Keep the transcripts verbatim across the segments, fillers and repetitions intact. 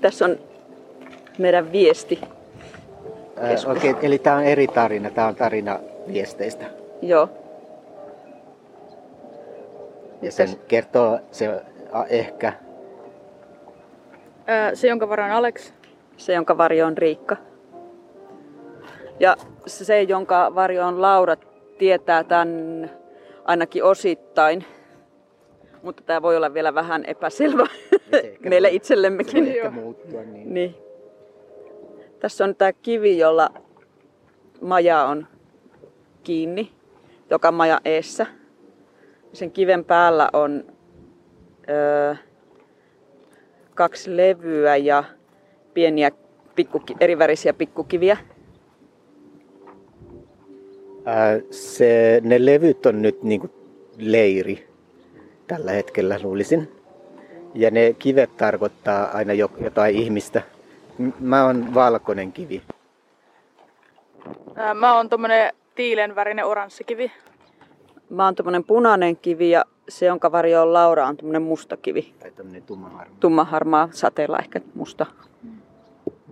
Tässä on meidän viesti. Äh, Okei, okay, eli tämä on eri tarina. Tämä on tarina viesteistä. Joo. Ja sen Mites? kertoo se a, ehkä. Ää, se, jonka varjo on Alex. Se, jonka varjo on Riikka. Ja se, jonka varjo on Laura, tietää tämän ainakin osittain. Mutta tämä voi olla vielä vähän epäselvä meille voi, itsellemmekin. Se muuttua, niin. Niin. Tässä on tämä kivi, jolla maja on kiinni, joka maja eessä. Sen kiven päällä on öö, kaksi levyä ja pieniä pikkuki, erivärisiä pikkukiviä. Ää, se, ne levyt on nyt niin kuin leiri tällä hetkellä, luulisin. Ja ne kivet tarkoittaa aina jotain ihmistä. Mä oon valkoinen kivi. Ää, mä oon tommonen tiilenvärinen oranssikivi. Mä oon tommonen punainen kivi ja se, jonka varjo on Laura, on tommonen musta kivi. Tai tommonen tummaharmaa. Tummaharmaa, sateella ehkä musta.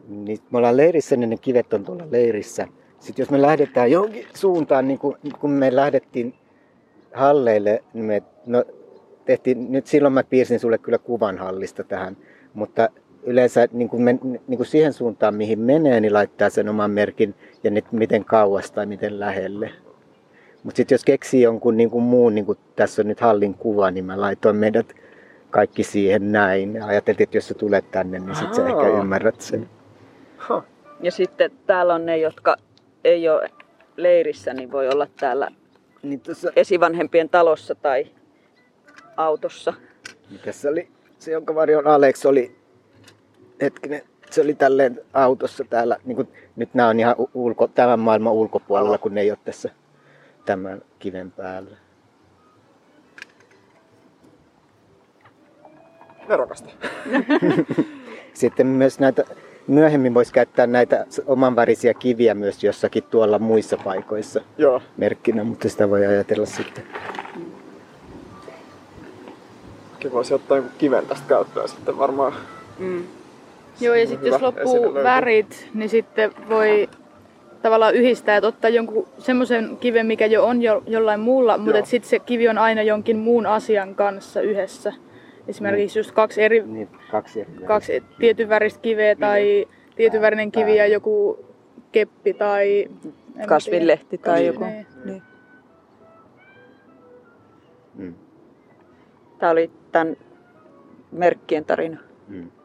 Niin, me ollaan leirissä, niin ne kivet on tuolla leirissä. Sitten jos me lähdetään johonkin suuntaan, niin kun, kun me lähdettiin halleille, niin me no, tehtiin, nyt silloin mä piirsin sulle kyllä kuvan hallista tähän, mutta yleensä niin kun me, niin kun siihen suuntaan, mihin menee, niin laittaa sen oman merkin ja nyt miten kauas tai miten lähelle. Mutta sitten jos keksii jonkun niin kuin muun, niin kuin tässä on nyt hallin kuva, niin mä laitoin meidät kaikki siihen näin. Ajateltiin, että jos sä tulet tänne, niin sitten sä ehkä ymmärrät sen. Huh. Ja sitten täällä on ne, jotka ei ole leirissä, niin voi olla täällä niin tuossa esivanhempien talossa tai autossa. Mikäs se oli? Se, jonka varjo on Alex, oli hetkinen. Se oli tälleen autossa täällä. Niin kun, nyt nämä on ihan ulko, tämän maailman ulkopuolella, kun ne ei ole tässä. Tämän kiven päällä. Nerokasta. Sitten myös näitä, myöhemmin voisi käyttää näitä omanvärisiä kiviä myös jossakin tuolla muissa paikoissa. Joo. Merkkinä, mutta sitä voi ajatella sitten. Ehkä voisi ottaa joku kiven tästä käyttöön sitten varmaan. Mm. Joo, ja sitten jos loppuu värit, niin sitten voi tavallaan yhdistää, että ottaa jonkun semmoisen kiven, mikä jo on jo, jollain muulla, mutta sitten se kivi on aina jonkin muun asian kanssa yhdessä. Esimerkiksi niin. just kaksi eri, niin, kaksi eri kaksi tietyn väristä kiveä tai tietyn värinen kivi ja joku keppi tai kasvinlehti tai niin. joku. Niin. Niin. Niin. Tämä oli tämän merkkien tarina. Niin.